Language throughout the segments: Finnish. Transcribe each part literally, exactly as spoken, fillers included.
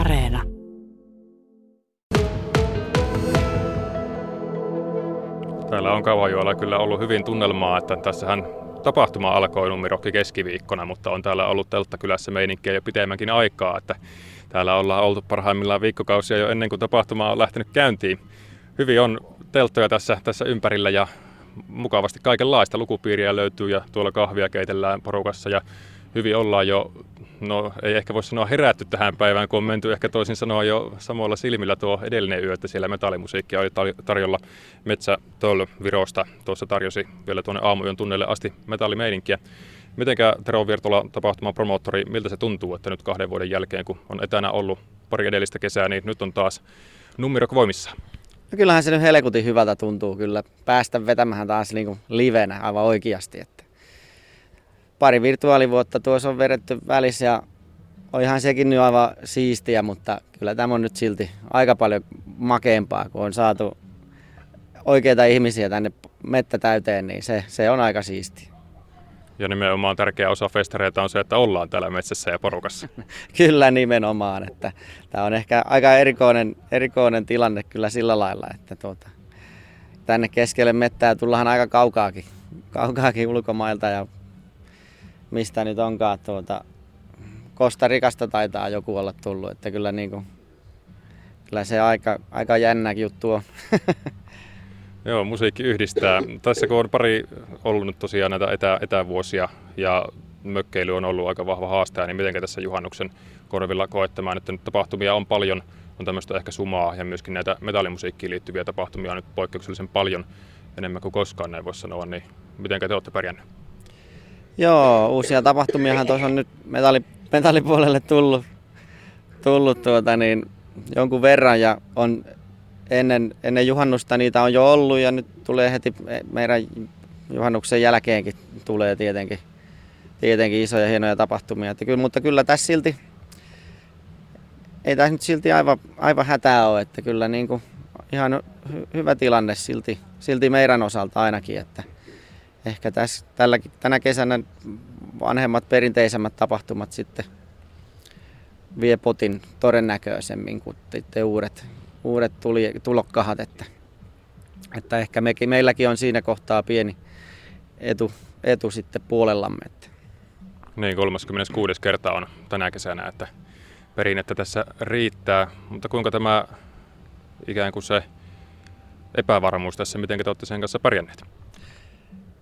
Areena. Täällä on Kauhajoella kyllä ollut hyvin tunnelmaa, että tässähän tapahtuma alkoi Nummirokki keskiviikkona, mutta on täällä ollut telttakylässä meininkiä jo pitemmänkin aikaa. Että täällä ollaan oltu parhaimmillaan viikkokausia jo ennen kuin tapahtuma on lähtenyt käyntiin. Hyvin on telttoja tässä, tässä ympärillä ja mukavasti kaikenlaista lukupiiriä löytyy ja tuolla kahvia keitellään porukassa ja hyvin ollaan jo, no ei ehkä voi sanoa herätty tähän päivään, kun on menty ehkä toisin sanoa jo samoilla silmillä tuo edellinen yö, että siellä metallimusiikkia oli tarjolla. Metsä Töllö Virosta tuossa tarjosi vielä tuonne aamuyön tunneille asti metallimeininkiä. Mitenkä Tero Viertola tapahtuman promoottori, miltä se tuntuu, että nyt kahden vuoden jälkeen, kun on etänä ollut pari edellistä kesää, niin nyt on taas Nummirock voimissaan? No kyllähän se nyt helkutin hyvältä tuntuu kyllä. Päästä vetämään taas niinku livenä aivan oikeasti. Että pari virtuaalivuotta tuossa on vedetty välissä ja olihan sekin nyt aivan siistiä, mutta kyllä tämä on nyt silti aika paljon makeampaa, kun on saatu oikeita ihmisiä tänne mettä täyteen, niin se, se on aika siistiä. Ja nimenomaan tärkeä osa festareita on se, että ollaan täällä metsässä ja porukassa. Kyllä nimenomaan. Että tämä on ehkä aika erikoinen, erikoinen tilanne kyllä sillä lailla, että tuota, tänne keskelle mettää tullaan aika kaukaakin, kaukaakin ulkomailta ja mistä nyt onkaan. Tuota, Costa Ricasta taitaa joku olla tullut, että kyllä, niin kuin, kyllä se aika, aika jännäkin juttu on. Joo, musiikki yhdistää. Tässä kun on pari ollut nyt tosiaan näitä etä, etävuosia ja mökkeily on ollut aika vahva haastaja, niin miten tässä juhannuksen korvilla koettamaan, että nyt tapahtumia on paljon, on tämmöistä ehkä sumaa ja myöskin näitä metallimusiikkiin liittyviä tapahtumia on nyt poikkeuksellisen paljon enemmän kuin koskaan, näin voisi sanoa, niin miten te olette pärjänneet? Joo, uusia tapahtumiahan tuossa on nyt metalli, metallipuolelle tullut, tullut tuota niin, jonkun verran ja on Ennen, ennen juhannusta niitä on jo ollut ja nyt tulee heti meidän juhannuksen jälkeenkin tulee tietenkin, tietenkin isoja hienoja tapahtumia. Että kyllä, mutta kyllä tässä silti, ei tässä nyt silti aivan, aivan hätää ole, että kyllä niin kuin ihan hy, hyvä tilanne silti, silti meidän osalta ainakin. Että ehkä tässä, tällä, tänä kesänä vanhemmat perinteisemmät tapahtumat sitten vie potin todennäköisemmin kuin te uudet. Uudet tuli, tulokkahat, että, että ehkä me, meilläkin on siinä kohtaa pieni etu, etu sitten puolellamme. Että. Niin, kolmaskymmeneskuudes kerta on tänä kesänä, että perinnettä tässä riittää. Mutta kuinka tämä ikään kuin se epävarmuus tässä, miten te olette sen kanssa pärjänneet?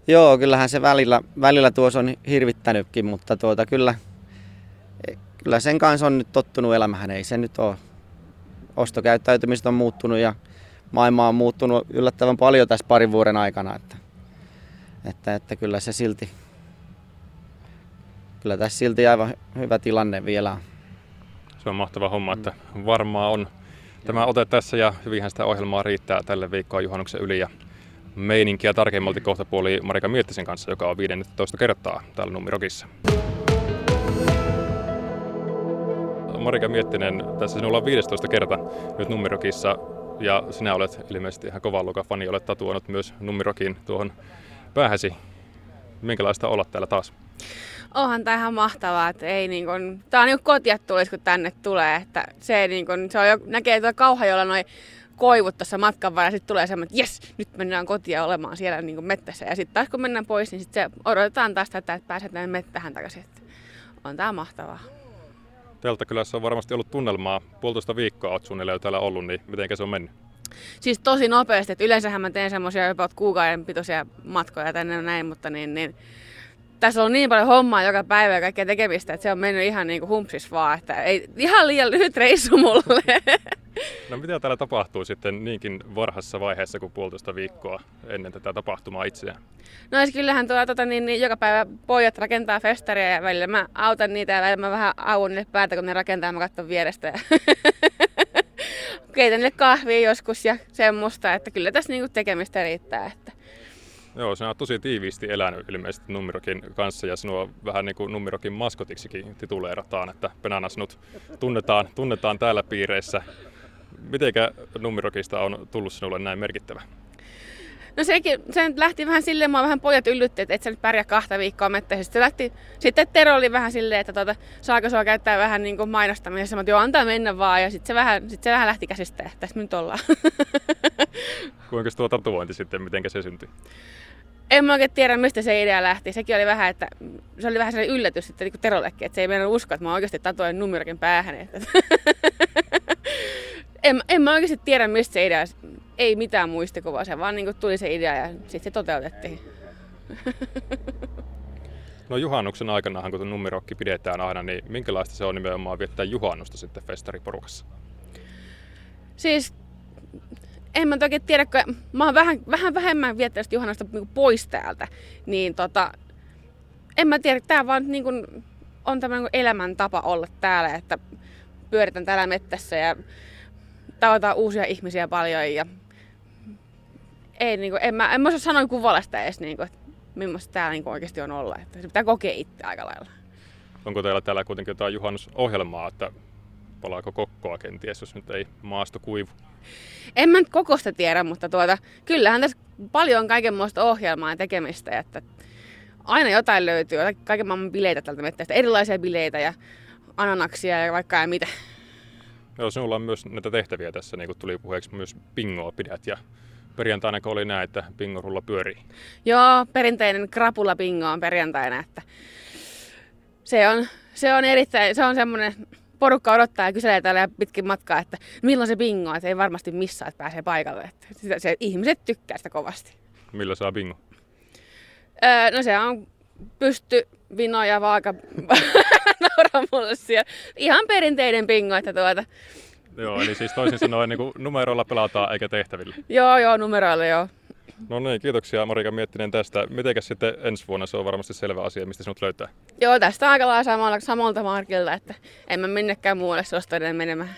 Joo, kyllähän se välillä, välillä tuossa on hirvittänytkin, mutta tuota, kyllä, kyllä sen kanssa on nyt tottunut elämähän, ei se nyt ole. Ostokäyttäytymiset on muuttunut ja maailma on muuttunut yllättävän paljon tässä parin vuoden aikana, että, että, että kyllä se silti, kyllä tässä silti aivan hyvä tilanne vielä. Se on mahtava homma, että varmaan on tämä ote tässä ja hyvinhän sitä ohjelmaa riittää tälle viikkoa juhannuksen yli ja meininkiä tarkemmalti kohtapuoli Marika Miettisen kanssa, joka on viidestoista kertaa täällä Nummirockissa. Marika Miettinen, tässä sinulla on viidestoista kerta nyt Nummirockissa ja sinä olet ilmeisesti ihan kovan luokan fani, olet tatuoinut myös Nummirockin tuohon päähäsi. Minkälaista olla täällä taas? Onhan tämä ihan mahtavaa, että ei niin kun, tää on niin kuin kotia tulisi, kun tänne tulee, että se, niin kun, se on jo, näkee tuolla Kauhajolla noin koivut tuossa matkan varrella, sitten tulee semmoinen, että jes, nyt mennään kotia olemaan siellä niin kun mettässä ja sitten taas kun mennään pois, niin sit se odotetaan taas tätä, että pääsee tänne mettähän takaisin, että on tää mahtavaa. Telttakylässä on varmasti ollut tunnelmaa. Puolitoista viikkoa olet suunnilleen täällä ollut, niin miten se on mennyt? Siis tosi nopeasti. Että yleensähän mä teen semmoisia jopa kuukauden pitoisia matkoja tänne näin, mutta niin, niin, tässä on niin paljon hommaa joka päivä ja kaikkea tekemistä, että se on mennyt ihan niin kuin humpsis vaan. Että ei, ihan liian lyhyt reissu mulle. No mitä täällä tapahtuu sitten niinkin varhaisessa vaiheessa kuin puolitoista viikkoa ennen tätä tapahtumaa itseään? No kyllähän tuolla tota, niin, niin, joka päivä pojat rakentaa festaria ja välillä mä autan niitä ja välillä mä vähän auon niille päätä, kun ne rakentaa, mä katson vierestä. Keitän niille kahvia joskus ja semmoista, että kyllä tässä niin kuin tekemistä riittää. Että. Joo, sinä olet tosi tiiviisti elänyt ilmeisesti Nummirockin kanssa ja sinua vähän niin kuin Nummirockin maskotiksikin tituleerataan, että penana sinut tunnetaan, tunnetaan täällä piireissä. Mitenkä Nummirockista on tullut sinulle näin merkittävä? No sekin, se nyt lähti vähän silleen, mua vähän pojat yllytti, että et sä nyt pärjää kahta viikkoa mettäisessä. Se lähti, sitten Tero oli vähän silleen, että tuota, saako sua käyttää vähän niin kuin mainostamisessa. Mä oon, joo, antaa mennä vaan, ja sitten se vähän, sit se vähän lähti käsistä, että tässä me nyt ollaan. Kuinka tuo tatuointi sitten, miten se syntyi? En mä oikein tiedä, mistä se idea lähti. Sekin oli vähän, että se oli vähän sellainen yllätys sitten niin kuin Terollekin, että se ei meidän usko, että mä oikeasti tatuoin Nummirokin päähän. En, en mä oikeasti tiedä, mistä se idea. Ei mitään muistikuvaa, se vaan niin tuli se idea ja sitten se toteutettiin. No juhannuksen aikanahan, kun Nummirokki pidetään aina, niin minkälaista se on nimenomaan viettää juhannusta sitten festariporukassa? Siis en mä toki tiedä, kun mä oon vähän, vähän vähemmän viettänyt juhannusta pois täältä, niin tota, en mä tiedä, tää vaan niin kuin, on tämmöinen elämäntapa olla täällä, että pyöritän täällä mettässä ja tavataan uusia ihmisiä paljon ja ei, niin kuin, en, mä, en mä osaa sanoa kuvailla sitä edes, niin kuin, että millaista täällä niin kuin oikeasti on olla. Että se pitää kokea itse aika lailla. Onko teillä täällä kuitenkin jotain juhannusohjelmaa, että palaako kokkoa kenties, jos nyt ei maasto kuivu? En mä nyt kokosta tiedä, mutta tuota, kyllähän tässä paljon on kaikenmoista ohjelmaa ja tekemistä. Että aina jotain löytyy, kaiken maailman bileitä tältä mettästä, erilaisia bileitä ja ananaksia ja vaikka ja mitä. Joo, sinulla on myös näitä tehtäviä tässä, niin kuin tuli puheeksi, myös bingoa pidät ja perjantaina kun oli näin, että bingorulla pyörii. Joo, perinteinen krapula bingo on perjantaina, että se on, se on erittäin, se on semmoinen, porukka odottaa ja kyselee täällä pitkin matkaa, että milloin se bingo, että ei varmasti missaa, että pääsee paikalle, että sitä, se, ihmiset tykkää sitä kovasti. Millä saa bingo? Öö, no se on pysty, vino ja vaaka. Nauraa mulle siellä. Ihan perinteinen bingo, että tuota. Joo, eli siis toisin sanoen niin kuin numeroilla pelataan eikä tehtävillä. Joo, joo, numeroilla joo. No niin, kiitoksia Marika Miettinen tästä. Mitenkäs sitten ensi vuonna, se on varmasti selvä asia, mistä sinut löytää? Joo, tästä on aika lailla samalta markilta, että en mä minnekään muualle suostelen menemään.